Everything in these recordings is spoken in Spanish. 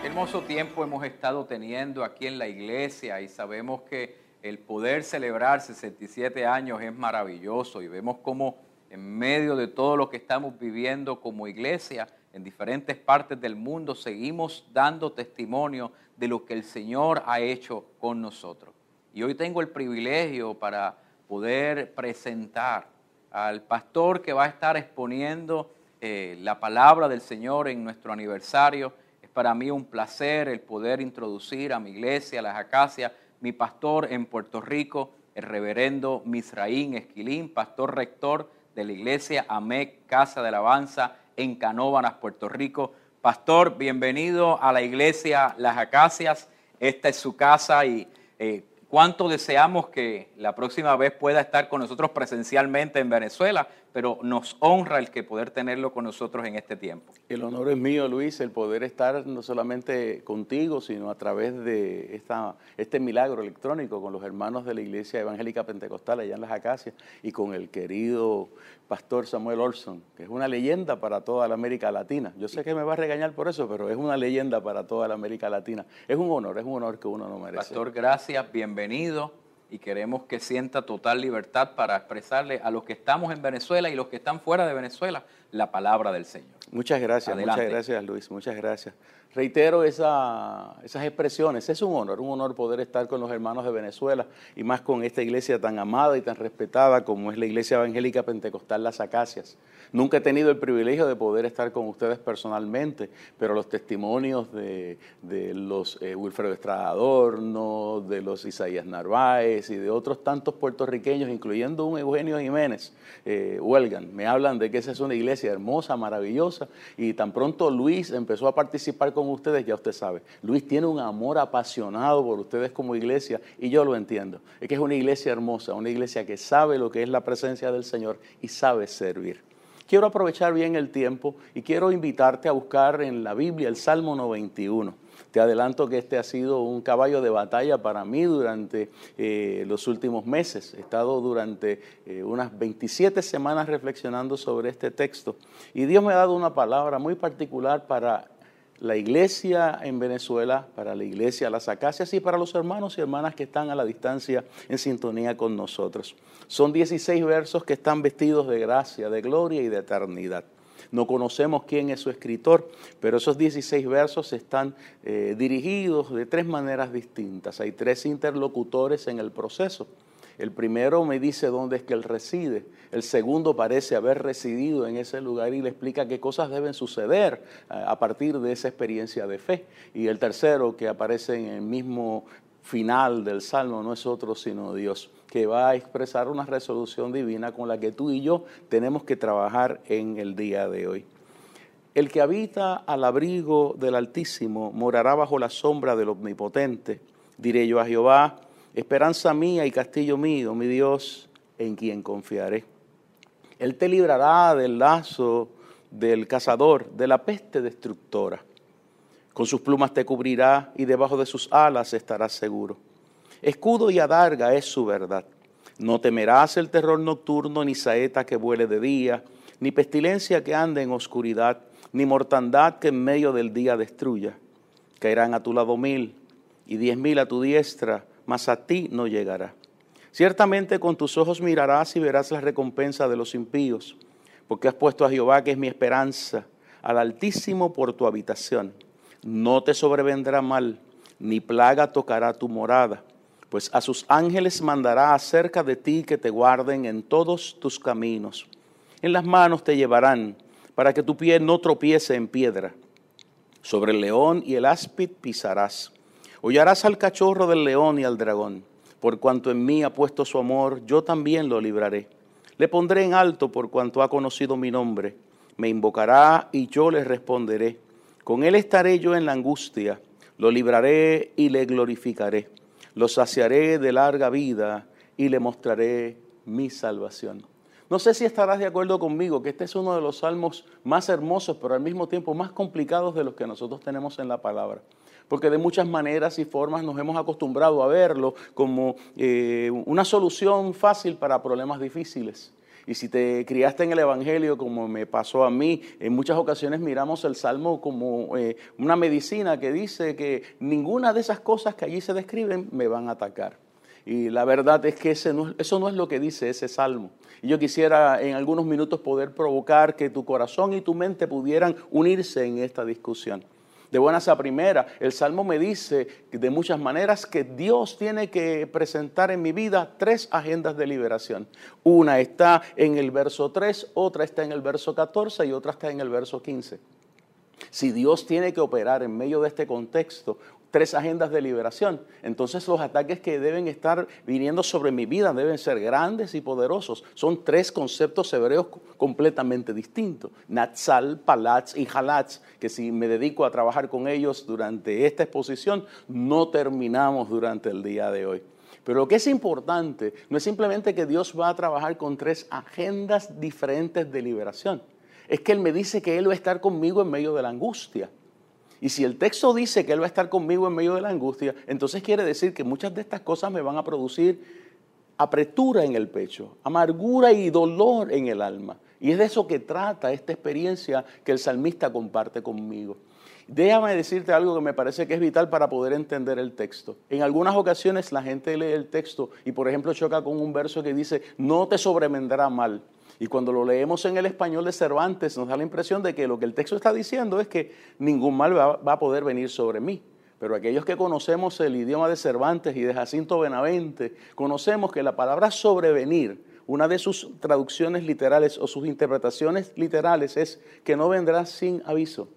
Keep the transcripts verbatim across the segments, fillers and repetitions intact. Qué hermoso tiempo hemos estado teniendo aquí en la iglesia y sabemos que el poder celebrar sesenta y siete años es maravilloso y vemos cómo en medio de todo lo que estamos viviendo como iglesia, en diferentes partes del mundo seguimos dando testimonio de lo que el Señor ha hecho con nosotros. Y hoy tengo el privilegio para poder presentar al pastor que va a estar exponiendo eh, la palabra del Señor en nuestro aniversario. Es para mí un placer el poder introducir a mi iglesia, Las Acacias, mi pastor en Puerto Rico, el reverendo Misraín Esquilín, pastor rector de la iglesia AMEC Casa de Alabanza en Canóvanas, Puerto Rico. Pastor, bienvenido a la iglesia Las Acacias. Esta es su casa y eh, cuánto deseamos que la próxima vez pueda estar con nosotros presencialmente en Venezuela, pero nos honra el que poder tenerlo con nosotros en este tiempo. El honor es mío, Luis, el poder estar no solamente contigo, sino a través de esta, este milagro electrónico con los hermanos de la Iglesia Evangélica Pentecostal allá en Las Acacias y con el querido pastor Samuel Olson, que es una leyenda para toda la América Latina. Yo sé que me va a regañar por eso, pero es una leyenda para toda la América Latina. Es un honor, es un honor que uno no merece. Pastor, gracias, bienvenido. Y queremos que sienta total libertad para expresarle a los que estamos en Venezuela y los que están fuera de Venezuela la palabra del Señor. Muchas gracias, Adelante. Muchas gracias, Luis, muchas gracias. Reitero esa, esas expresiones, es un honor, un honor poder estar con los hermanos de Venezuela y más con esta iglesia tan amada y tan respetada como es la Iglesia Evangélica Pentecostal Las Acacias. Nunca he tenido el privilegio de poder estar con ustedes personalmente, pero los testimonios de, de los eh, Wilfredo Estrada Adorno, de los Isaías Narváez y de otros tantos puertorriqueños, incluyendo un Eugenio Jiménez, eh, huelgan, me hablan de que esa es una iglesia hermosa, maravillosa, y tan pronto Luis empezó a participar con con ustedes, ya usted sabe. Luis tiene un amor apasionado por ustedes como iglesia y yo lo entiendo. Es que es una iglesia hermosa, una iglesia que sabe lo que es la presencia del Señor y sabe servir. Quiero aprovechar bien el tiempo y quiero invitarte a buscar en la Biblia el Salmo noventa y uno. Te adelanto que este ha sido un caballo de batalla para mí durante eh, los últimos meses. He estado durante eh, unas veintisiete semanas reflexionando sobre este texto y Dios me ha dado una palabra muy particular para la iglesia en Venezuela, para la iglesia Las Acacias y para los hermanos y hermanas que están a la distancia en sintonía con nosotros. Son dieciséis versos que están vestidos de gracia, de gloria y de eternidad. No conocemos quién es su escritor, pero esos dieciséis versos están eh, dirigidos de tres maneras distintas. Hay tres interlocutores en el proceso. El primero me dice dónde es que él reside. El segundo parece haber residido en ese lugar y le explica qué cosas deben suceder a partir de esa experiencia de fe. Y el tercero, que aparece en el mismo final del Salmo, no es otro sino Dios, que va a expresar una resolución divina con la que tú y yo tenemos que trabajar en el día de hoy. El que habita al abrigo del Altísimo morará bajo la sombra del Omnipotente. Diré yo a Jehová: esperanza mía y castillo mío, mi Dios, en quien confiaré. Él te librará del lazo del cazador, de la peste destructora. Con sus plumas te cubrirá y debajo de sus alas estarás seguro. Escudo y adarga es su verdad. No temerás el terror nocturno, ni saeta que vuele de día, ni pestilencia que ande en oscuridad, ni mortandad que en medio del día destruya. Caerán a tu lado mil y diez mil a tu diestra, mas a ti no llegará. Ciertamente con tus ojos mirarás y verás la recompensa de los impíos, porque has puesto a Jehová, que es mi esperanza, al Altísimo por tu habitación. No te sobrevendrá mal, ni plaga tocará tu morada, pues a sus ángeles mandará acerca de ti que te guarden en todos tus caminos. En las manos te llevarán, para que tu pie no tropiece en piedra. Sobre el león y el áspid pisarás. Hollarás al cachorro del león y al dragón. Por cuanto en mí ha puesto su amor, yo también lo libraré. Le pondré en alto por cuanto ha conocido mi nombre. Me invocará y yo le responderé. Con él estaré yo en la angustia. Lo libraré y le glorificaré. Lo saciaré de larga vida y le mostraré mi salvación. No sé si estarás de acuerdo conmigo que este es uno de los salmos más hermosos, pero al mismo tiempo más complicados de los que nosotros tenemos en la palabra. Porque de muchas maneras y formas nos hemos acostumbrado a verlo como eh, una solución fácil para problemas difíciles. Y si te criaste en el Evangelio, como me pasó a mí, en muchas ocasiones miramos el Salmo como eh, una medicina que dice que ninguna de esas cosas que allí se describen me van a atacar. Y la verdad es que ese no, eso no es lo que dice ese Salmo. Y yo quisiera en algunos minutos poder provocar que tu corazón y tu mente pudieran unirse en esta discusión. De buenas a primera, el Salmo me dice de muchas maneras que Dios tiene que presentar en mi vida tres agendas de liberación. Una está en el verso tres, otra está en el verso catorce y otra está en el verso quince. Si Dios tiene que operar en medio de este contexto, tres agendas de liberación, entonces los ataques que deben estar viniendo sobre mi vida deben ser grandes y poderosos. Son tres conceptos hebreos completamente distintos. Natsal, Palatz y Halatz, que si me dedico a trabajar con ellos durante esta exposición, no terminamos durante el día de hoy. Pero lo que es importante no es simplemente que Dios va a trabajar con tres agendas diferentes de liberación. Es que Él me dice que Él va a estar conmigo en medio de la angustia. Y si el texto dice que Él va a estar conmigo en medio de la angustia, entonces quiere decir que muchas de estas cosas me van a producir apretura en el pecho, amargura y dolor en el alma. Y es de eso que trata esta experiencia que el salmista comparte conmigo. Déjame decirte algo que me parece que es vital para poder entender el texto. En algunas ocasiones la gente lee el texto y, por ejemplo, choca con un verso que dice, no te sobrevendrá mal. Y cuando lo leemos en el español de Cervantes, nos da la impresión de que lo que el texto está diciendo es que ningún mal va, va a poder venir sobre mí. Pero aquellos que conocemos el idioma de Cervantes y de Jacinto Benavente, conocemos que la palabra sobrevenir, una de sus traducciones literales o sus interpretaciones literales es que no vendrá sin aviso,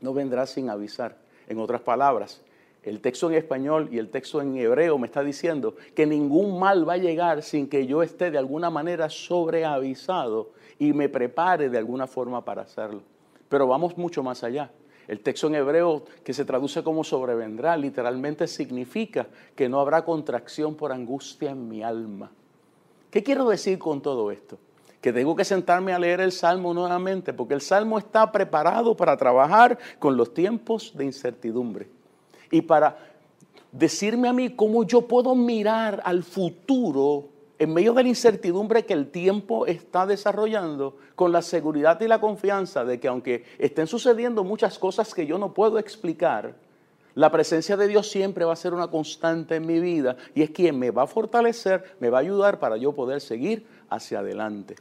no vendrá sin avisar. En otras palabras, el texto en español y el texto en hebreo me está diciendo que ningún mal va a llegar sin que yo esté de alguna manera sobreavisado y me prepare de alguna forma para hacerlo. Pero vamos mucho más allá. El texto en hebreo que se traduce como sobrevendrá literalmente significa que no habrá contracción por angustia en mi alma. ¿Qué quiero decir con todo esto? Que tengo que sentarme a leer el Salmo nuevamente porque el Salmo está preparado para trabajar con los tiempos de incertidumbre. Y para decirme a mí cómo yo puedo mirar al futuro en medio de la incertidumbre que el tiempo está desarrollando, con la seguridad y la confianza de que aunque estén sucediendo muchas cosas que yo no puedo explicar, la presencia de Dios siempre va a ser una constante en mi vida y es quien me va a fortalecer, me va a ayudar para yo poder seguir hacia adelante.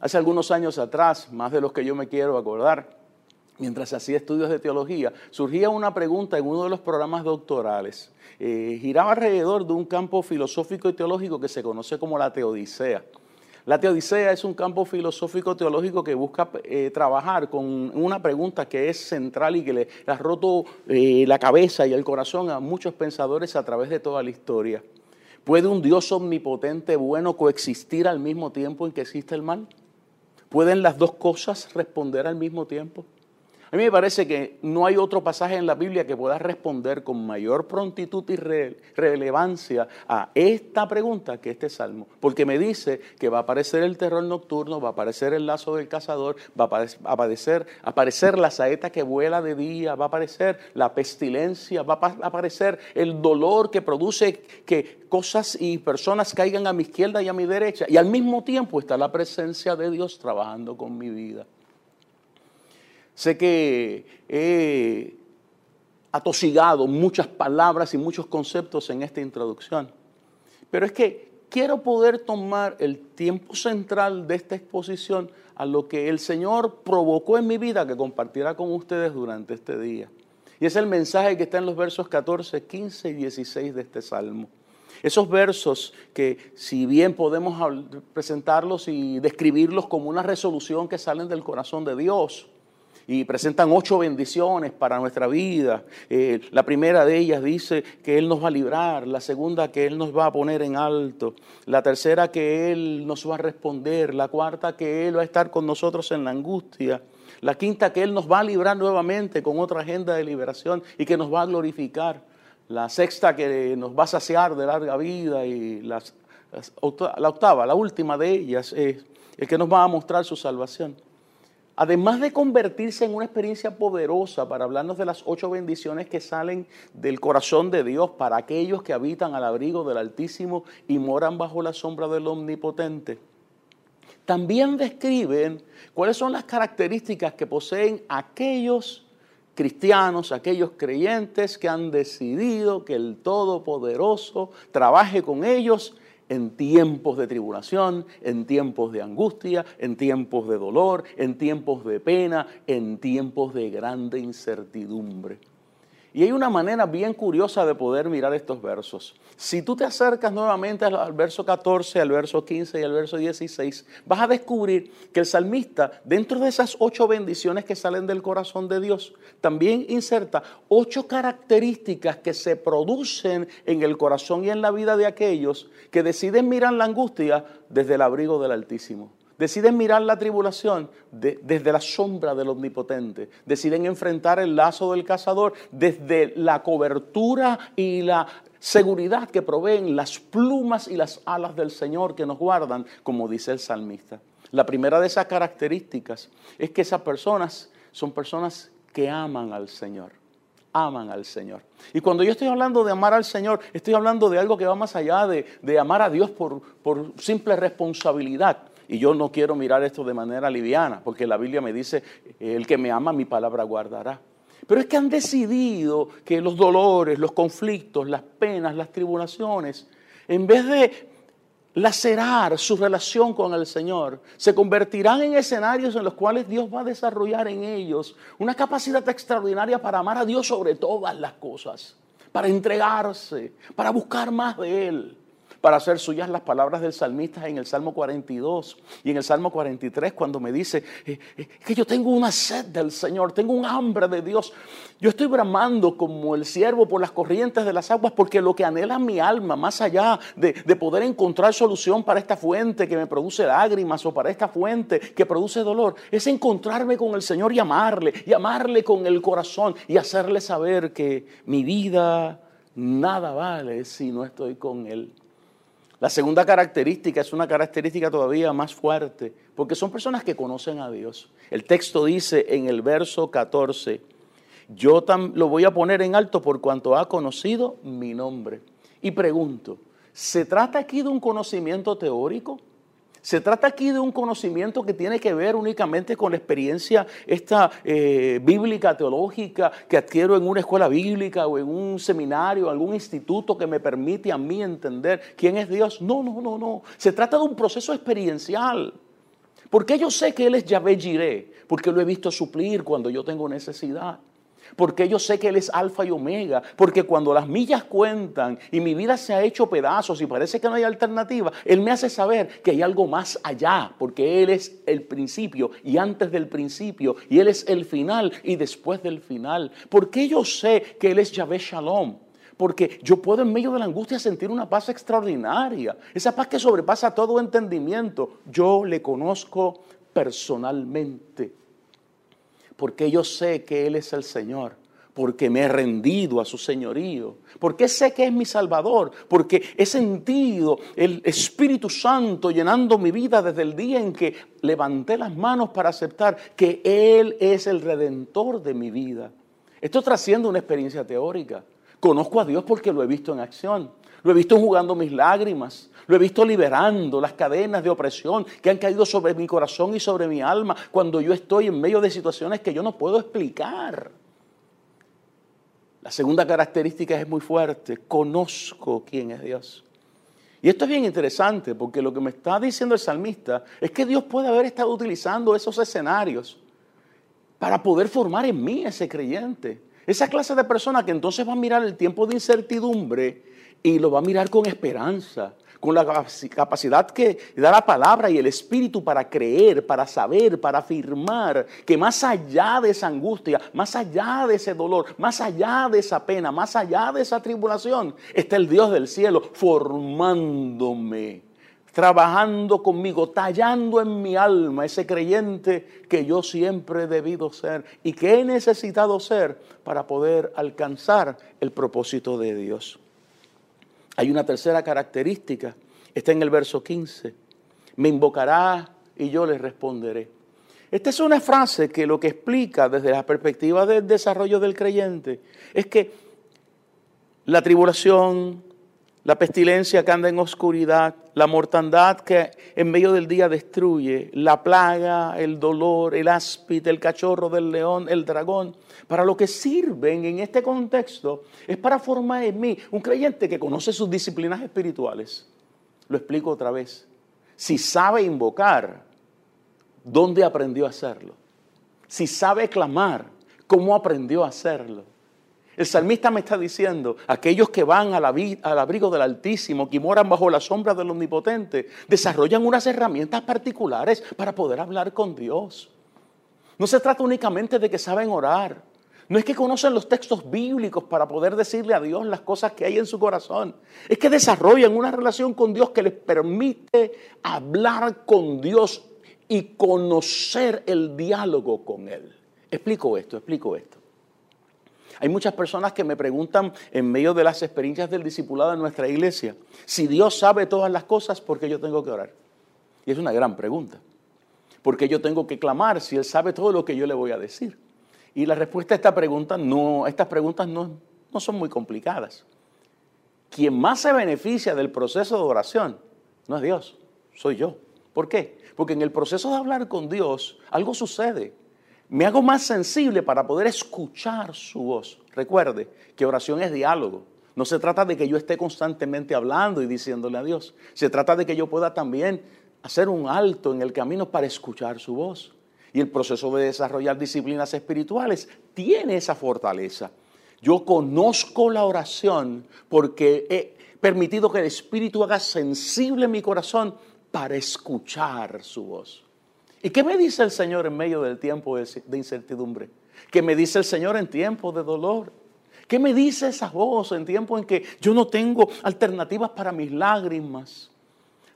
Hace algunos años atrás, más de los que yo me quiero acordar, mientras hacía estudios de teología, surgía una pregunta en uno de los programas doctorales. Eh, giraba alrededor de un campo filosófico y teológico que se conoce como la teodicea. La teodicea es un campo filosófico-teológico que busca eh, trabajar con una pregunta que es central y que le ha roto eh, la cabeza y el corazón a muchos pensadores a través de toda la historia. ¿Puede un Dios omnipotente bueno coexistir al mismo tiempo en que existe el mal? ¿Pueden las dos cosas responder al mismo tiempo? A mí me parece que no hay otro pasaje en la Biblia que pueda responder con mayor prontitud y re- relevancia a esta pregunta que este Salmo. Porque me dice que va a aparecer el terror nocturno, va a aparecer el lazo del cazador, va a apare- aparecer, aparecer la saeta que vuela de día, va a aparecer la pestilencia, va a pa- aparecer el dolor que produce que cosas y personas caigan a mi izquierda y a mi derecha. Y al mismo tiempo está la presencia de Dios trabajando con mi vida. Sé que he atosigado muchas palabras y muchos conceptos en esta introducción, pero es que quiero poder tomar el tiempo central de esta exposición a lo que el Señor provocó en mi vida que compartirá con ustedes durante este día. Y es el mensaje que está en los versos catorce, quince y dieciséis de este Salmo. Esos versos que, si bien podemos presentarlos y describirlos como una resolución que salen del corazón de Dios, y presentan ocho bendiciones para nuestra vida. Eh, la primera de ellas dice que Él nos va a librar. La segunda, que Él nos va a poner en alto. La tercera, que Él nos va a responder. La cuarta, que Él va a estar con nosotros en la angustia. La quinta, que Él nos va a librar nuevamente con otra agenda de liberación y que nos va a glorificar. La sexta, que nos va a saciar de larga vida. Y las, las, la octava, la última de ellas, es el que nos va a mostrar su salvación. Además de convertirse en una experiencia poderosa para hablarnos de las ocho bendiciones que salen del corazón de Dios para aquellos que habitan al abrigo del Altísimo y moran bajo la sombra del Omnipotente, también describen cuáles son las características que poseen aquellos cristianos, aquellos creyentes que han decidido que el Todopoderoso trabaje con ellos en tiempos de tribulación, en tiempos de angustia, en tiempos de dolor, en tiempos de pena, en tiempos de grande incertidumbre. Y hay una manera bien curiosa de poder mirar estos versos. Si tú te acercas nuevamente al verso catorce, al verso quince y al verso dieciséis, vas a descubrir que el salmista, dentro de esas ocho bendiciones que salen del corazón de Dios, también inserta ocho características que se producen en el corazón y en la vida de aquellos que deciden mirar la angustia desde el abrigo del Altísimo. Deciden mirar la tribulación de, desde la sombra del Omnipotente. Deciden enfrentar el lazo del cazador desde la cobertura y la seguridad que proveen las plumas y las alas del Señor que nos guardan, como dice el salmista. La primera de esas características es que esas personas son personas que aman al Señor. Aman al Señor. Y cuando yo estoy hablando de amar al Señor, estoy hablando de algo que va más allá de, de amar a Dios por, por simple responsabilidad. Y yo no quiero mirar esto de manera liviana, porque la Biblia me dice, el que me ama, mi palabra guardará. Pero es que han decidido que los dolores, los conflictos, las penas, las tribulaciones, en vez de lacerar su relación con el Señor, se convertirán en escenarios en los cuales Dios va a desarrollar en ellos una capacidad extraordinaria para amar a Dios sobre todas las cosas, para entregarse, para buscar más de Él, para hacer suyas las palabras del salmista en el Salmo cuarenta y dos y en el Salmo cuarenta y tres, cuando me dice eh, eh, que yo tengo una sed del Señor, tengo un hambre de Dios. Yo estoy bramando como el ciervo por las corrientes de las aguas, porque lo que anhela mi alma, más allá de, de poder encontrar solución para esta fuente que me produce lágrimas o para esta fuente que produce dolor, es encontrarme con el Señor y amarle, y amarle con el corazón y hacerle saber que mi vida nada vale si no estoy con Él. La segunda característica es una característica todavía más fuerte, porque son personas que conocen a Dios. El texto dice en el verso catorce, yo tam, lo voy a poner en alto por cuanto ha conocido mi nombre. Y pregunto, ¿se trata aquí de un conocimiento teórico? ¿Se trata aquí de un conocimiento que tiene que ver únicamente con la experiencia esta eh, bíblica, teológica, que adquiero en una escuela bíblica o en un seminario, algún instituto que me permite a mí entender quién es Dios? No, no, no, no. Se trata de un proceso experiencial. Porque yo sé que Él es Yahvé Jireh, porque lo he visto suplir cuando yo tengo necesidad. Porque yo sé que Él es alfa y omega, porque cuando las millas cuentan y mi vida se ha hecho pedazos y parece que no hay alternativa, Él me hace saber que hay algo más allá, porque Él es el principio y antes del principio, y Él es el final y después del final. Porque yo sé que Él es Yahvé Shalom, porque yo puedo en medio de la angustia sentir una paz extraordinaria, esa paz que sobrepasa todo entendimiento. Yo le conozco personalmente. Porque yo sé que Él es el Señor, porque me he rendido a su señorío, porque sé que es mi Salvador, porque he sentido el Espíritu Santo llenando mi vida desde el día en que levanté las manos para aceptar que Él es el Redentor de mi vida. Esto trasciende una experiencia teórica. Conozco a Dios porque lo he visto en acción. Lo he visto enjugando mis lágrimas, lo he visto liberando las cadenas de opresión que han caído sobre mi corazón y sobre mi alma cuando yo estoy en medio de situaciones que yo no puedo explicar. La segunda característica es muy fuerte: conozco quién es Dios. Y esto es bien interesante, porque lo que me está diciendo el salmista es que Dios puede haber estado utilizando esos escenarios para poder formar en mí ese creyente, esa clase de persona que entonces va a mirar el tiempo de incertidumbre y lo va a mirar con esperanza, con la capacidad que da la palabra y el Espíritu para creer, para saber, para afirmar que más allá de esa angustia, más allá de ese dolor, más allá de esa pena, más allá de esa tribulación, está el Dios del cielo formándome, trabajando conmigo, tallando en mi alma ese creyente que yo siempre he debido ser y que he necesitado ser para poder alcanzar el propósito de Dios. Hay una tercera característica, está en el verso quince. Me invocará y yo le responderé. Esta es una frase que lo que explica desde la perspectiva del desarrollo del creyente es que la tribulación, la pestilencia que anda en oscuridad, la mortandad que en medio del día destruye, la plaga, el dolor, el áspid, el cachorro del león, el dragón, para lo que sirven en este contexto es para formar en mí un creyente que conoce sus disciplinas espirituales. Lo explico otra vez. Si sabe invocar, ¿dónde aprendió a hacerlo? Si sabe clamar, ¿cómo aprendió a hacerlo? El salmista me está diciendo, aquellos que van al abrigo del Altísimo, que moran bajo la sombra del Omnipotente, desarrollan unas herramientas particulares para poder hablar con Dios. No se trata únicamente de que saben orar. No es que conocen los textos bíblicos para poder decirle a Dios las cosas que hay en su corazón. Es que desarrollan una relación con Dios que les permite hablar con Dios y conocer el diálogo con Él. Explico esto, explico esto. Hay muchas personas que me preguntan en medio de las experiencias del discipulado en nuestra iglesia, si Dios sabe todas las cosas, ¿por qué yo tengo que orar? Y es una gran pregunta. ¿Por qué yo tengo que clamar si Él sabe todo lo que yo le voy a decir? Y la respuesta a esta pregunta, no, estas preguntas no, no son muy complicadas. Quien más se beneficia del proceso de oración no es Dios, soy yo. ¿Por qué? Porque en el proceso de hablar con Dios algo sucede. Me hago más sensible para poder escuchar su voz. Recuerde que oración es diálogo. No se trata de que yo esté constantemente hablando y diciéndole a Dios. Se trata de que yo pueda también hacer un alto en el camino para escuchar su voz. Y el proceso de desarrollar disciplinas espirituales tiene esa fortaleza. Yo conozco la oración porque he permitido que el Espíritu haga sensible mi corazón para escuchar su voz. ¿Y qué me dice el Señor en medio del tiempo de incertidumbre? ¿Qué me dice el Señor en tiempo de dolor? ¿Qué me dice esa voz en tiempo en que yo no tengo alternativas para mis lágrimas?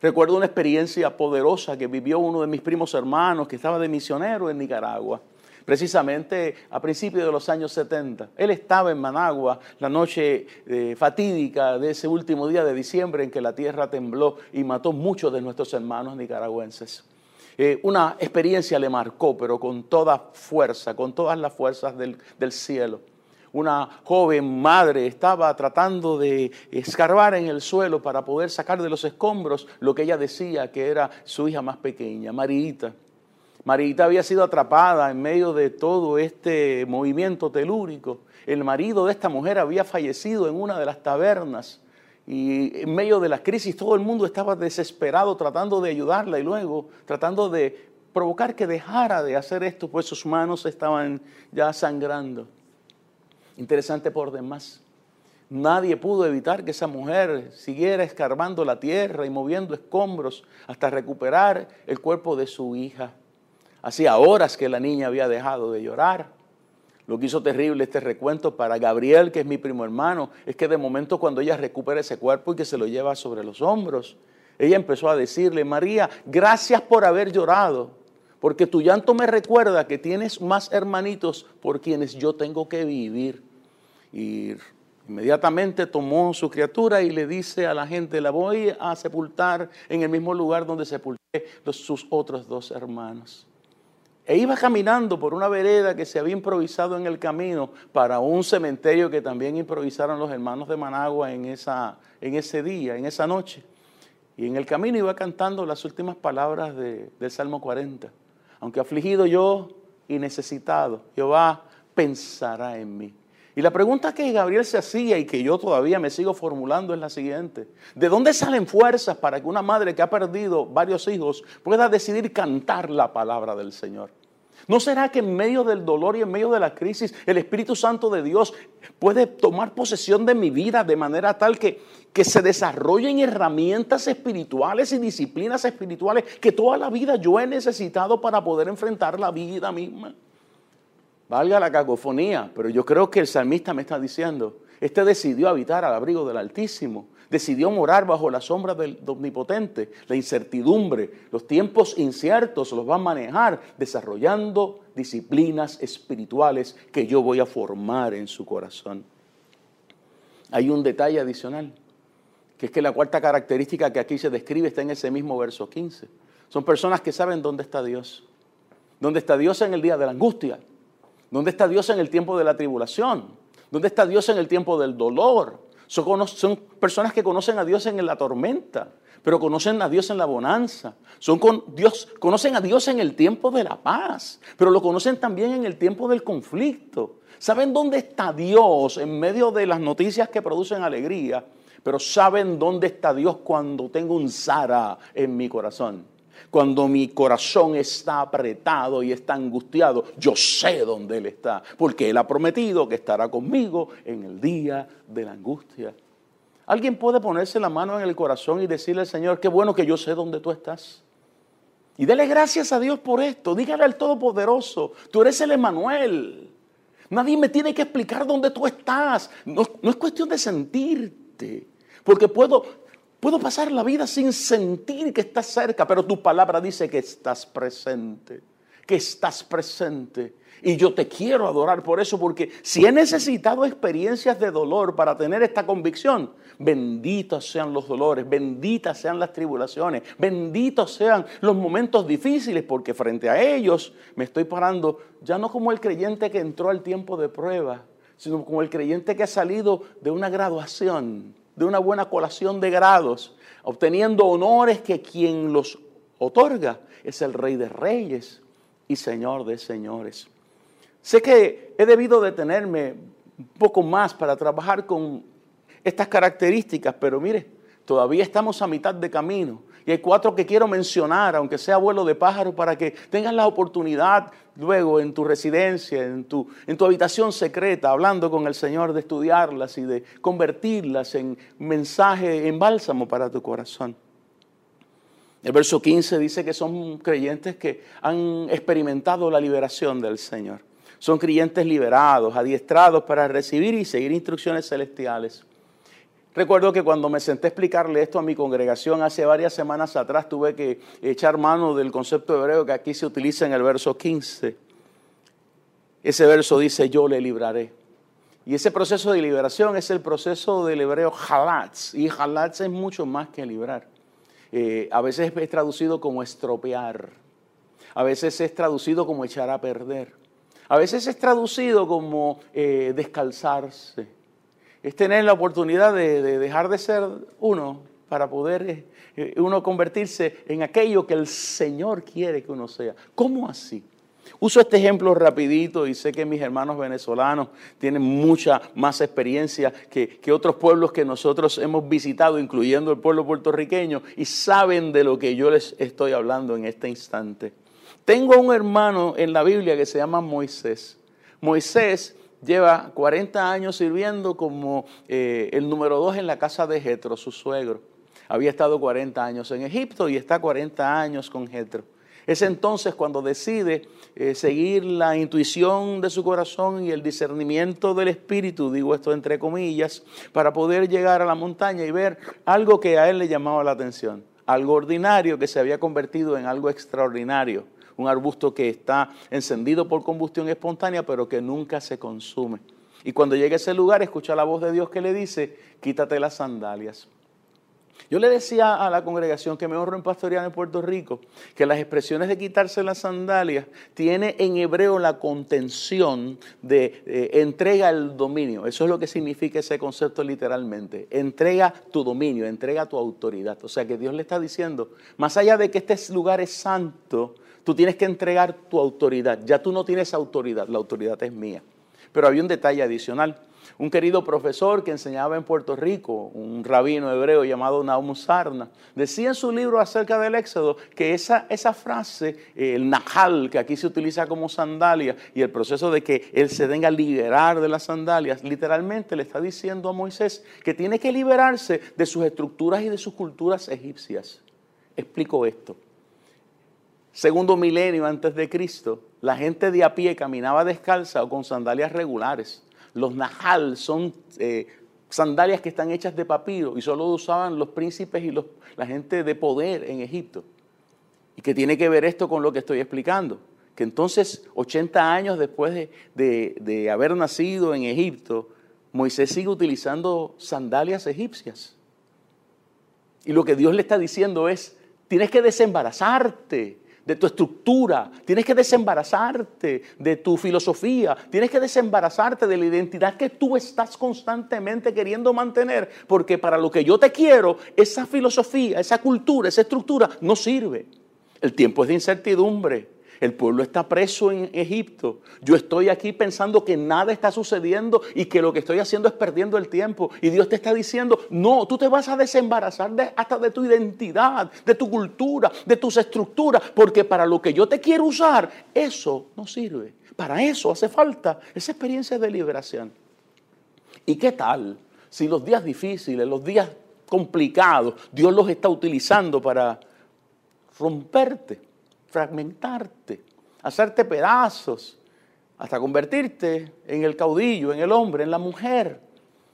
Recuerdo una experiencia poderosa que vivió uno de mis primos hermanos que estaba de misionero en Nicaragua, precisamente a principios de los años setenta. Él estaba en Managua la noche eh, fatídica de ese último día de diciembre en que la tierra tembló y mató muchos de nuestros hermanos nicaragüenses. Eh, una experiencia le marcó, pero con toda fuerza, con todas las fuerzas del, del cielo. Una joven madre estaba tratando de escarbar en el suelo para poder sacar de los escombros lo que ella decía que era su hija más pequeña, Marita. Marita había sido atrapada en medio de todo este movimiento telúrico. El marido de esta mujer había fallecido en una de las tabernas y en medio de la crisis todo el mundo estaba desesperado tratando de ayudarla y luego tratando de provocar que dejara de hacer esto, pues sus manos estaban ya sangrando. Interesante por demás, nadie pudo evitar que esa mujer siguiera escarbando la tierra y moviendo escombros hasta recuperar el cuerpo de su hija. Hacía horas que la niña había dejado de llorar. Lo que hizo terrible este recuento para Gabriel, que es mi primo hermano, es que de momento cuando ella recupera ese cuerpo y que se lo lleva sobre los hombros, ella empezó a decirle, María, gracias por haber llorado, porque tu llanto me recuerda que tienes más hermanitos por quienes yo tengo que vivir. Y inmediatamente tomó su criatura y le dice a la gente, la voy a sepultar en el mismo lugar donde sepulté los, sus otros dos hermanos. E iba caminando por una vereda que se había improvisado en el camino para un cementerio que también improvisaron los hermanos de Managua en, esa, en ese día, en esa noche. Y en el camino iba cantando las últimas palabras de, del Salmo cuarenta. Aunque afligido yo y necesitado, Jehová pensará en mí. Y la pregunta que Gabriel se hacía y que yo todavía me sigo formulando es la siguiente. ¿De dónde salen fuerzas para que una madre que ha perdido varios hijos pueda decidir cantar la palabra del Señor? ¿No será que en medio del dolor y en medio de la crisis el Espíritu Santo de Dios puede tomar posesión de mi vida de manera tal que, que se desarrollen herramientas espirituales y disciplinas espirituales que toda la vida yo he necesitado para poder enfrentar la vida misma? Valga la cacofonía, pero yo creo que el salmista me está diciendo, este decidió habitar al abrigo del Altísimo, decidió morar bajo la sombra del Omnipotente. La incertidumbre, los tiempos inciertos los va a manejar desarrollando disciplinas espirituales que yo voy a formar en su corazón. Hay un detalle adicional, que es que la cuarta característica que aquí se describe está en ese mismo verso quince. Son personas que saben dónde está Dios. ¿Dónde está Dios en el día de la angustia? ¿Dónde está Dios en el tiempo de la tribulación? ¿Dónde está Dios en el tiempo del dolor? Son, son personas que conocen a Dios en la tormenta, pero conocen a Dios en la bonanza. Son con Dios, conocen a Dios en el tiempo de la paz, pero lo conocen también en el tiempo del conflicto. Saben dónde está Dios en medio de las noticias que producen alegría, pero saben dónde está Dios cuando tengo un Sara en mi corazón. Cuando mi corazón está apretado y está angustiado, yo sé dónde Él está, porque Él ha prometido que estará conmigo en el día de la angustia. Alguien puede ponerse la mano en el corazón y decirle al Señor, qué bueno que yo sé dónde tú estás. Y dele gracias a Dios por esto. Dígale al Todopoderoso, tú eres el Emmanuel. Nadie me tiene que explicar dónde tú estás. No, no es cuestión de sentirte, porque puedo... Puedo pasar la vida sin sentir que estás cerca, pero tu palabra dice que estás presente, que estás presente. Y yo te quiero adorar por eso, porque si he necesitado experiencias de dolor para tener esta convicción, benditos sean los dolores, benditas sean las tribulaciones, benditos sean los momentos difíciles, porque frente a ellos me estoy parando ya no como el creyente que entró al tiempo de prueba, sino como el creyente que ha salido de una graduación, de una buena colación de grados, obteniendo honores que quien los otorga es el Rey de Reyes y Señor de Señores. Sé que he debido detenerme un poco más para trabajar con estas características, pero mire, todavía estamos a mitad de camino y hay cuatro que quiero mencionar, aunque sea vuelo de pájaro, para que tengas la oportunidad luego en tu residencia, en tu, en tu habitación secreta, hablando con el Señor, de estudiarlas y de convertirlas en mensaje, en bálsamo para tu corazón. El verso quince dice que son creyentes que han experimentado la liberación del Señor. Son creyentes liberados, adiestrados para recibir y seguir instrucciones celestiales. Recuerdo que cuando me senté a explicarle esto a mi congregación hace varias semanas atrás, tuve que echar mano del concepto hebreo que aquí se utiliza en el verso quince. Ese verso dice, yo le libraré. Y ese proceso de liberación es el proceso del hebreo halatz. Y halatz es mucho más que librar. Eh, a veces es traducido como estropear. A veces es traducido como echar a perder. A veces es traducido como eh, descalzarse. Es tener la oportunidad de, de dejar de ser uno para poder eh, uno convertirse en aquello que el Señor quiere que uno sea. ¿Cómo así? Uso este ejemplo rapidito y sé que mis hermanos venezolanos tienen mucha más experiencia que, que otros pueblos que nosotros hemos visitado, incluyendo el pueblo puertorriqueño, y saben de lo que yo les estoy hablando en este instante. Tengo un hermano en la Biblia que se llama Moisés. Moisés lleva cuarenta años sirviendo como eh, el número dos en la casa de Jetro, su suegro. Había estado cuarenta años en Egipto y está cuarenta años con Jetro. Es entonces cuando decide eh, seguir la intuición de su corazón y el discernimiento del espíritu, digo esto entre comillas, para poder llegar a la montaña y ver algo que a él le llamaba la atención. Algo ordinario que se había convertido en algo extraordinario. Un arbusto que está encendido por combustión espontánea, pero que nunca se consume. Y cuando llega a ese lugar, escucha la voz de Dios que le dice, quítate las sandalias. Yo le decía a la congregación que me honro en pastorear en Puerto Rico, que las expresiones de quitarse las sandalias tiene en hebreo la contención de eh, entrega el dominio. Eso es lo que significa ese concepto literalmente. Entrega tu dominio, entrega tu autoridad. O sea que Dios le está diciendo, más allá de que este lugar es santo, tú tienes que entregar tu autoridad. Ya tú no tienes autoridad, la autoridad es mía. Pero había un detalle adicional. Un querido profesor que enseñaba en Puerto Rico, un rabino hebreo llamado Nahum Sarna, decía en su libro acerca del Éxodo que esa, esa frase, el najal, que aquí se utiliza como sandalia, y el proceso de que él se venga a liberar de las sandalias, literalmente le está diciendo a Moisés que tiene que liberarse de sus estructuras y de sus culturas egipcias. Explico esto. segundo milenio antes de Cristo, la gente de a pie caminaba descalza o con sandalias regulares. Los najal son eh, sandalias que están hechas de papiro y solo usaban los príncipes y los, la gente de poder en Egipto. ¿Y qué tiene que ver esto con lo que estoy explicando? Que entonces, ochenta años después de, de, de haber nacido en Egipto, Moisés sigue utilizando sandalias egipcias. Y lo que Dios le está diciendo es, tienes que desembarazarte de tu estructura, tienes que desembarazarte de tu filosofía, tienes que desembarazarte de la identidad que tú estás constantemente queriendo mantener, porque para lo que yo te quiero, esa filosofía, esa cultura, esa estructura no sirve. El tiempo es de incertidumbre, el pueblo está preso en Egipto, yo estoy aquí pensando que nada está sucediendo y que lo que estoy haciendo es perdiendo el tiempo, y Dios te está diciendo, no, tú te vas a desembarazar de, hasta de tu identidad, de tu cultura, de tus estructuras, porque para lo que yo te quiero usar, eso no sirve, para eso hace falta esa experiencia de liberación. ¿Y qué tal si los días difíciles, los días complicados, Dios los está utilizando para romperte, fragmentarte, hacerte pedazos, hasta convertirte en el caudillo, en el hombre, en la mujer,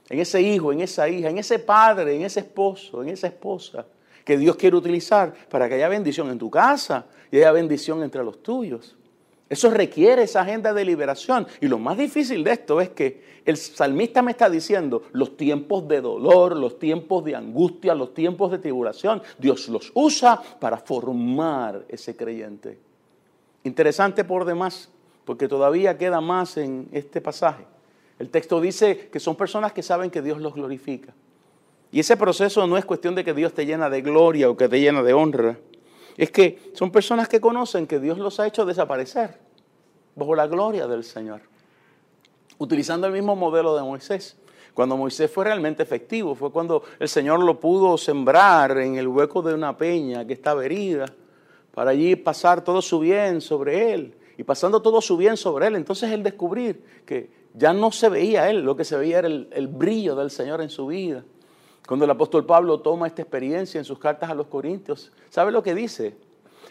en ese hijo, en esa hija, en ese padre, en ese esposo, en esa esposa que Dios quiere utilizar para que haya bendición en tu casa y haya bendición entre los tuyos? Eso requiere esa agenda de liberación. Y lo más difícil de esto es que el salmista me está diciendo, los tiempos de dolor, los tiempos de angustia, los tiempos de tribulación, Dios los usa para formar ese creyente. Interesante por demás, porque todavía queda más en este pasaje. El texto dice que son personas que saben que Dios los glorifica. Y ese proceso no es cuestión de que Dios te llena de gloria o que te llena de honra. Es que son personas que conocen que Dios los ha hecho desaparecer bajo la gloria del Señor. Utilizando el mismo modelo de Moisés. Cuando Moisés fue realmente efectivo, fue cuando el Señor lo pudo sembrar en el hueco de una peña que estaba herida, para allí pasar todo su bien sobre él. Y pasando todo su bien sobre él, entonces él descubrir que ya no se veía él, lo que se veía era el, el brillo del Señor en su vida. Cuando el apóstol Pablo toma esta experiencia en sus cartas a los Corintios, ¿sabe lo que dice?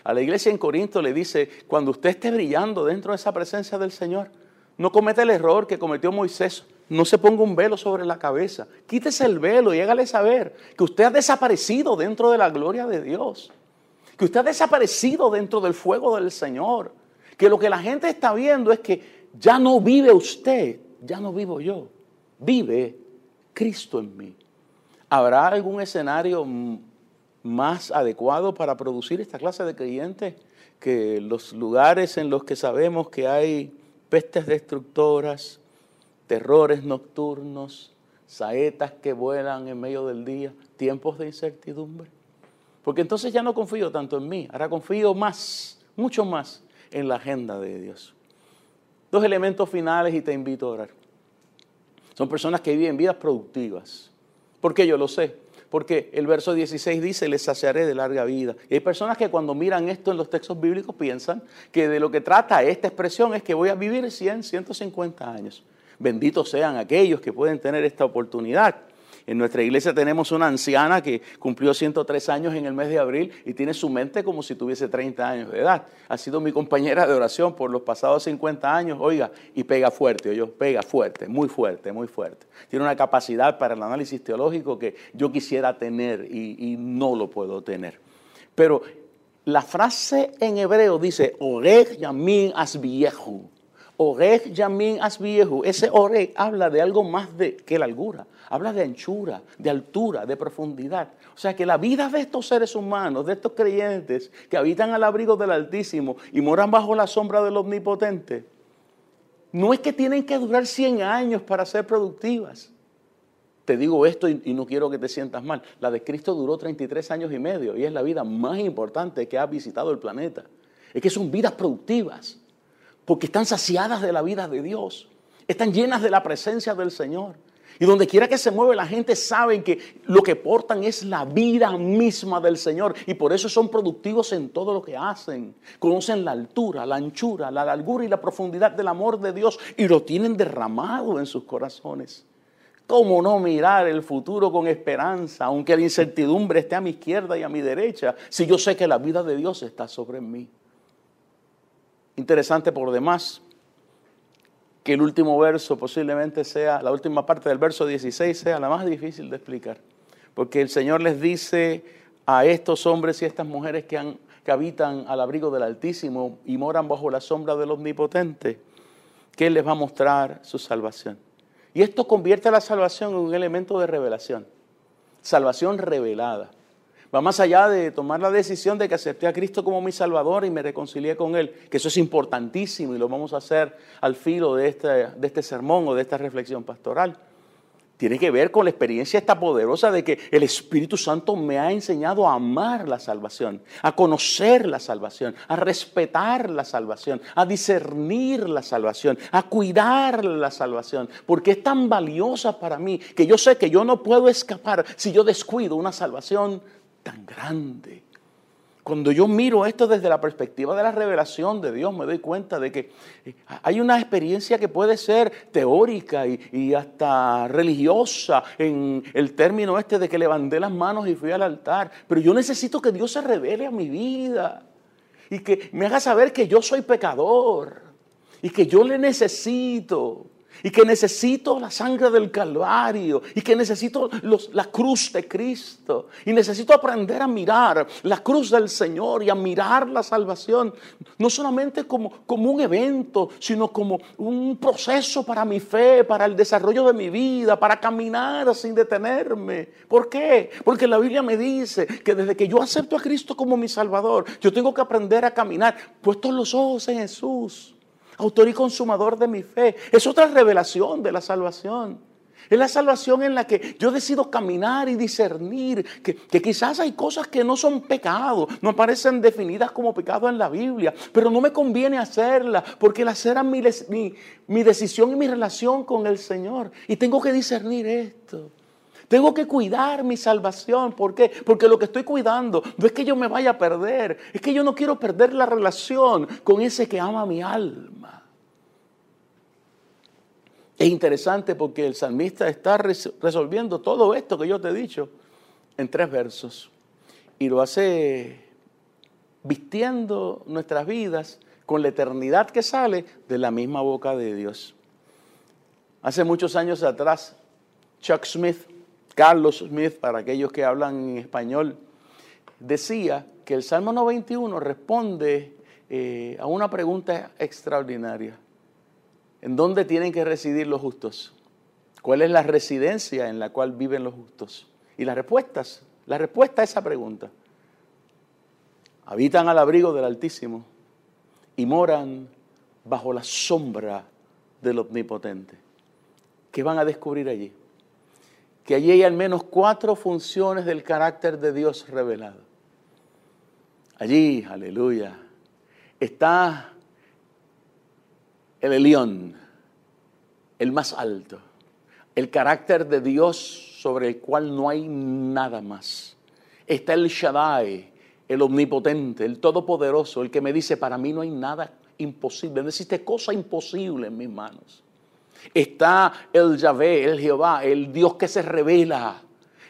A la iglesia en Corinto le dice, cuando usted esté brillando dentro de esa presencia del Señor, no cometa el error que cometió Moisés, no se ponga un velo sobre la cabeza, quítese el velo y hágale saber que usted ha desaparecido dentro de la gloria de Dios, que usted ha desaparecido dentro del fuego del Señor, que lo que la gente está viendo es que ya no vive usted, ya no vivo yo, vive Cristo en mí. ¿Habrá algún escenario más adecuado para producir esta clase de creyentes que los lugares en los que sabemos que hay pestes destructoras, terrores nocturnos, saetas que vuelan en medio del día, tiempos de incertidumbre? Porque entonces ya no confío tanto en mí, ahora confío más, mucho más en la agenda de Dios. Dos elementos finales y te invito a orar. Son personas que viven vidas productivas. ¿Por qué yo lo sé? Porque el verso dieciséis dice, les saciaré de larga vida. Y hay personas que cuando miran esto en los textos bíblicos piensan que de lo que trata esta expresión es que voy a vivir cien, ciento cincuenta años. Benditos sean aquellos que pueden tener esta oportunidad. En nuestra iglesia tenemos una anciana que cumplió ciento tres años en el mes de abril y tiene su mente como si tuviese treinta años de edad. Ha sido mi compañera de oración por los pasados cincuenta años, oiga, y pega fuerte, oye, pega fuerte, muy fuerte, muy fuerte. Tiene una capacidad para el análisis teológico que yo quisiera tener y, y no lo puedo tener. Pero la frase en hebreo dice, Oreg yamin asviehu. Oreg yamin asviehu. Ese oreg habla de algo más de, que largura. Habla de anchura, de altura, de profundidad. O sea que la vida de estos seres humanos, de estos creyentes que habitan al abrigo del Altísimo y moran bajo la sombra del Omnipotente, no es que tienen que durar cien años para ser productivas. Te digo esto y, y no quiero que te sientas mal. La de Cristo duró treinta y tres años y medio y es la vida más importante que ha visitado el planeta. Es que son vidas productivas porque están saciadas de la vida de Dios. Están llenas de la presencia del Señor. Y donde quiera que se mueve la gente sabe que lo que portan es la vida misma del Señor. Y por eso son productivos en todo lo que hacen. Conocen la altura, la anchura, la largura y la profundidad del amor de Dios. Y lo tienen derramado en sus corazones. ¿Cómo no mirar el futuro con esperanza, aunque la incertidumbre esté a mi izquierda y a mi derecha, si yo sé que la vida de Dios está sobre mí? Interesante por demás que el último verso posiblemente sea, la última parte del verso dieciséis sea la más difícil de explicar. Porque el Señor les dice a estos hombres y a estas mujeres que, han, que habitan al abrigo del Altísimo y moran bajo la sombra del Omnipotente, que Él les va a mostrar su salvación. Y esto convierte a la salvación en un elemento de revelación. Salvación revelada. Va más allá de tomar la decisión de que acepté a Cristo como mi Salvador y me reconcilié con Él, que eso es importantísimo y lo vamos a hacer al filo de este, de este sermón o de esta reflexión pastoral. Tiene que ver con la experiencia esta poderosa de que el Espíritu Santo me ha enseñado a amar la salvación, a conocer la salvación, a respetar la salvación, a discernir la salvación, a cuidar la salvación, porque es tan valiosa para mí que yo sé que yo no puedo escapar si yo descuido una salvación tan grande. Cuando yo miro esto desde la perspectiva de la revelación de Dios, me doy cuenta de que hay una experiencia que puede ser teórica y, y hasta religiosa en el término este de que levanté las manos y fui al altar. Pero yo necesito que Dios se revele a mi vida y que me haga saber que yo soy pecador y que yo le necesito. Y que necesito la sangre del Calvario. Y que necesito los, la cruz de Cristo. Y necesito aprender a mirar la cruz del Señor y a mirar la salvación. No solamente como, como un evento, sino como un proceso para mi fe, para el desarrollo de mi vida, para caminar sin detenerme. ¿Por qué? Porque la Biblia me dice que desde que yo acepto a Cristo como mi Salvador, yo tengo que aprender a caminar puestos los ojos en Jesús, autor y consumador de mi fe. Es otra revelación de la salvación. Es la salvación en la que yo decido caminar y discernir que, que quizás hay cosas que no son pecado, no aparecen definidas como pecado en la Biblia, pero no me conviene hacerlas porque el hacer mi, mi, mi decisión y mi relación con el Señor. Y tengo que discernir esto. Tengo que cuidar mi salvación. ¿Por qué? Porque lo que estoy cuidando no es que yo me vaya a perder. Es que yo no quiero perder la relación con ese que ama mi alma. Es interesante porque el salmista está resolviendo todo esto que yo te he dicho en tres versos. Y lo hace vistiendo nuestras vidas con la eternidad que sale de la misma boca de Dios. Hace muchos años atrás, Chuck Smith... Carlos Smith, para aquellos que hablan en español, decía que el Salmo noventa y uno responde eh, a una pregunta extraordinaria. ¿En dónde tienen que residir los justos? ¿Cuál es la residencia en la cual viven los justos? Y las respuestas, la respuesta a esa pregunta. Habitan al abrigo del Altísimo y moran bajo la sombra del Omnipotente. ¿Qué van a descubrir allí? Que allí hay al menos cuatro funciones del carácter de Dios revelado. Allí, aleluya, está el Elión, el más alto, el carácter de Dios sobre el cual no hay nada más. Está el Shaddai, el omnipotente, el todopoderoso, el que me dice, para mí no hay nada imposible, no existe cosa imposible en mis manos. Está el Yahvé, el Jehová, el Dios que se revela,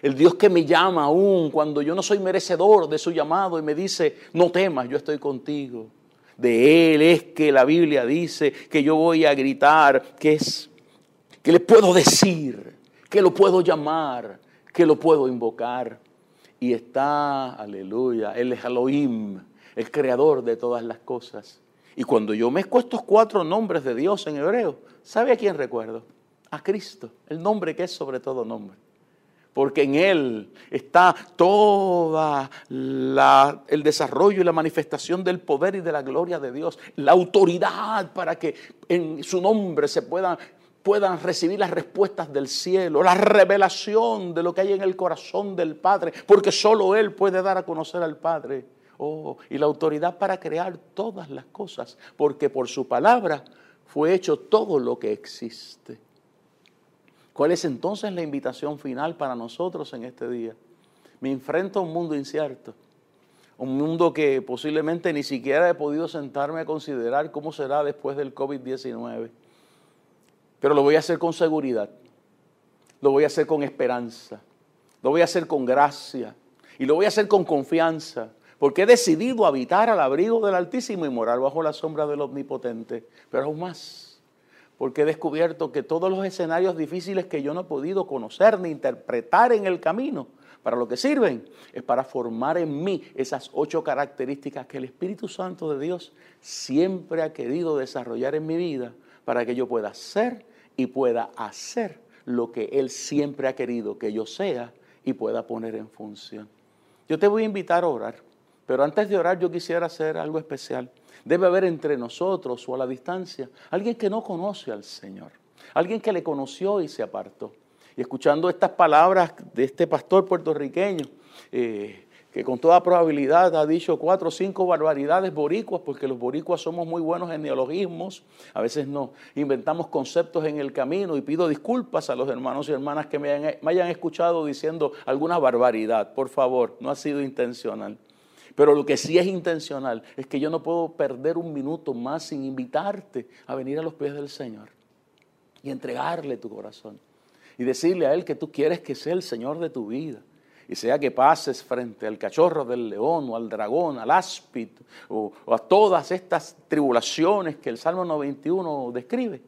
el Dios que me llama aún cuando yo no soy merecedor de su llamado y me dice, no temas, yo estoy contigo. De Él es que la Biblia dice que yo voy a gritar, que es, que le puedo decir, que lo puedo llamar, que lo puedo invocar. Y está, aleluya, el Elohim, el creador de todas las cosas. Y cuando yo mezco estos cuatro nombres de Dios en hebreo, ¿sabe a quién recuerdo? A Cristo, el nombre que es sobre todo nombre. Porque en Él está todo el desarrollo y la manifestación del poder y de la gloria de Dios. La autoridad para que en su nombre se puedan, puedan recibir las respuestas del cielo. La revelación de lo que hay en el corazón del Padre. Porque solo Él puede dar a conocer al Padre. Oh, y la autoridad para crear todas las cosas, porque por su palabra fue hecho todo lo que existe. ¿Cuál es entonces la invitación final para nosotros en este día? Me enfrento a un mundo incierto, un mundo que posiblemente ni siquiera he podido sentarme a considerar cómo será después del COVID diecinueve. Pero lo voy a hacer con seguridad, lo voy a hacer con esperanza, lo voy a hacer con gracia y lo voy a hacer con confianza. porque he decidido habitar al abrigo del Altísimo y morar bajo la sombra del Omnipotente. Pero aún más, porque he descubierto que todos los escenarios difíciles que yo no he podido conocer ni interpretar en el camino, para lo que sirven es para formar en mí esas ocho características que el Espíritu Santo de Dios siempre ha querido desarrollar en mi vida para que yo pueda ser y pueda hacer lo que Él siempre ha querido que yo sea y pueda poner en función. Yo te voy a invitar a orar, pero antes de orar yo quisiera hacer algo especial. Debe haber entre nosotros o a la distancia alguien que no conoce al Señor, alguien que le conoció y se apartó. Y escuchando estas palabras de este pastor puertorriqueño, eh, que con toda probabilidad ha dicho cuatro o cinco barbaridades boricuas, porque los boricuas somos muy buenos en neologismos, a veces nos inventamos conceptos en el camino, y pido disculpas a los hermanos y hermanas que me hayan, me hayan escuchado diciendo alguna barbaridad. Por favor, no ha sido intencional. Pero lo que sí es intencional es que yo no puedo perder un minuto más sin invitarte a venir a los pies del Señor y entregarle tu corazón. Y decirle a Él que tú quieres que sea el Señor de tu vida. Y sea que pases frente al cachorro del león o al dragón, al áspid, o, o a todas estas tribulaciones que el Salmo noventa y uno describe.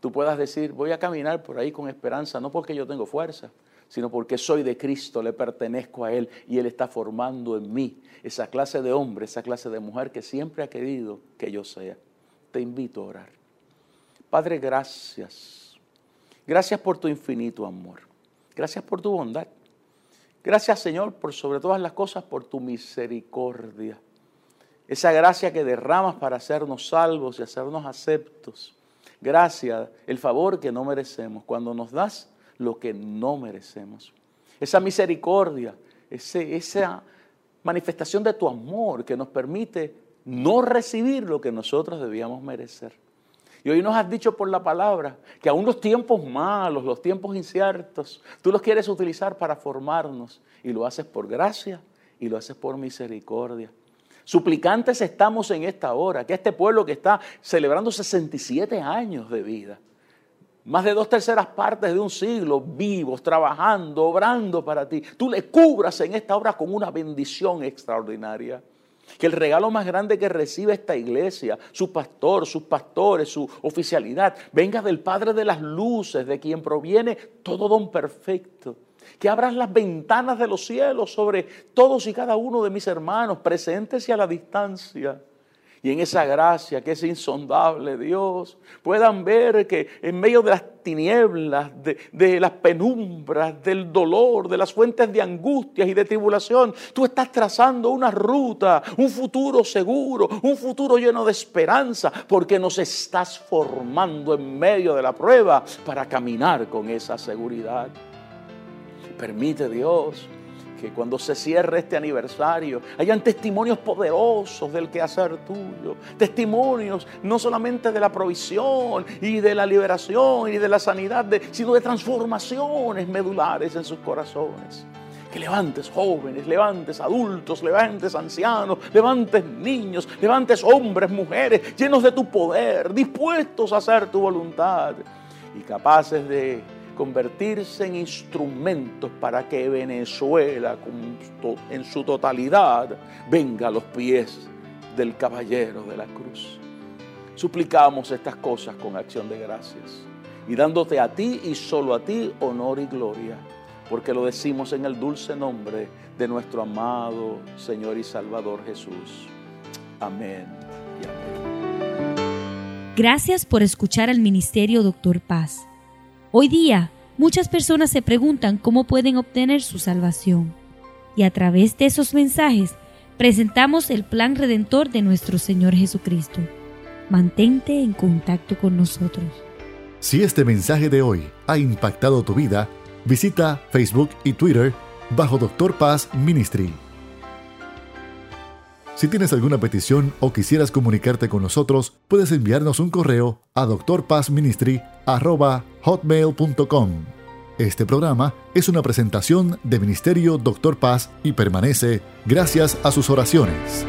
Tú puedas decir, voy a caminar por ahí con esperanza, no porque yo tengo fuerza, sino porque soy de Cristo, le pertenezco a Él y Él está formando en mí esa clase de hombre, esa clase de mujer que siempre ha querido que yo sea. Te invito a orar. Padre, gracias. Gracias por tu infinito amor. Gracias por tu bondad. Gracias, Señor, por sobre todas las cosas, por tu misericordia. Esa gracia que derramas para hacernos salvos y hacernos aceptos. Gracias, el favor que no merecemos, cuando nos das lo que no merecemos. Esa misericordia, ese, esa manifestación de tu amor que nos permite no recibir lo que nosotros debíamos merecer. Y hoy nos has dicho por la palabra que aún los tiempos malos, los tiempos inciertos, tú los quieres utilizar para formarnos y lo haces por gracia y lo haces por misericordia. Suplicantes estamos en esta hora, que este pueblo que está celebrando sesenta y siete años de vida, más de dos terceras partes de un siglo vivos, trabajando, obrando para ti, tú le cubras en esta hora con una bendición extraordinaria. Que el regalo más grande que recibe esta iglesia, su pastor, sus pastores, su oficialidad, venga del Padre de las luces, de quien proviene todo don perfecto. Que abras las ventanas de los cielos sobre todos y cada uno de mis hermanos, presentes y a la distancia. Y en esa gracia que es insondable, Dios, puedan ver que en medio de las tinieblas, de, de las penumbras, del dolor, de las fuentes de angustias y de tribulación, tú estás trazando una ruta, un futuro seguro, un futuro lleno de esperanza, porque nos estás formando en medio de la prueba para caminar con esa seguridad. Permite, Dios, que cuando se cierre este aniversario hayan testimonios poderosos del quehacer tuyo, testimonios no solamente de la provisión y de la liberación y de la sanidad, de, sino de transformaciones medulares en sus corazones. Que levantes jóvenes, levantes adultos, levantes ancianos, levantes niños, levantes hombres, mujeres, llenos de tu poder, dispuestos a hacer tu voluntad y capaces de convertirse en instrumentos para que Venezuela en su totalidad venga a los pies del Caballero de la Cruz. Suplicamos estas cosas con acción de gracias y dándote a ti y solo a ti honor y gloria, porque lo decimos en el dulce nombre de nuestro amado Señor y Salvador Jesús. Amén y amén. Gracias por escuchar al Ministerio Doctor Paz. Hoy día, muchas personas se preguntan cómo pueden obtener su salvación. Y a través de esos mensajes, presentamos el plan redentor de nuestro Señor Jesucristo. Mantente en contacto con nosotros. Si este mensaje de hoy ha impactado tu vida, visita Facebook y Twitter bajo Doctor Paz Ministry. Si tienes alguna petición o quisieras comunicarte con nosotros, puedes enviarnos un correo a doctor paz ministry arroba hotmail punto com. Este programa es una presentación de Ministerio Doctor Paz y permanece gracias a sus oraciones.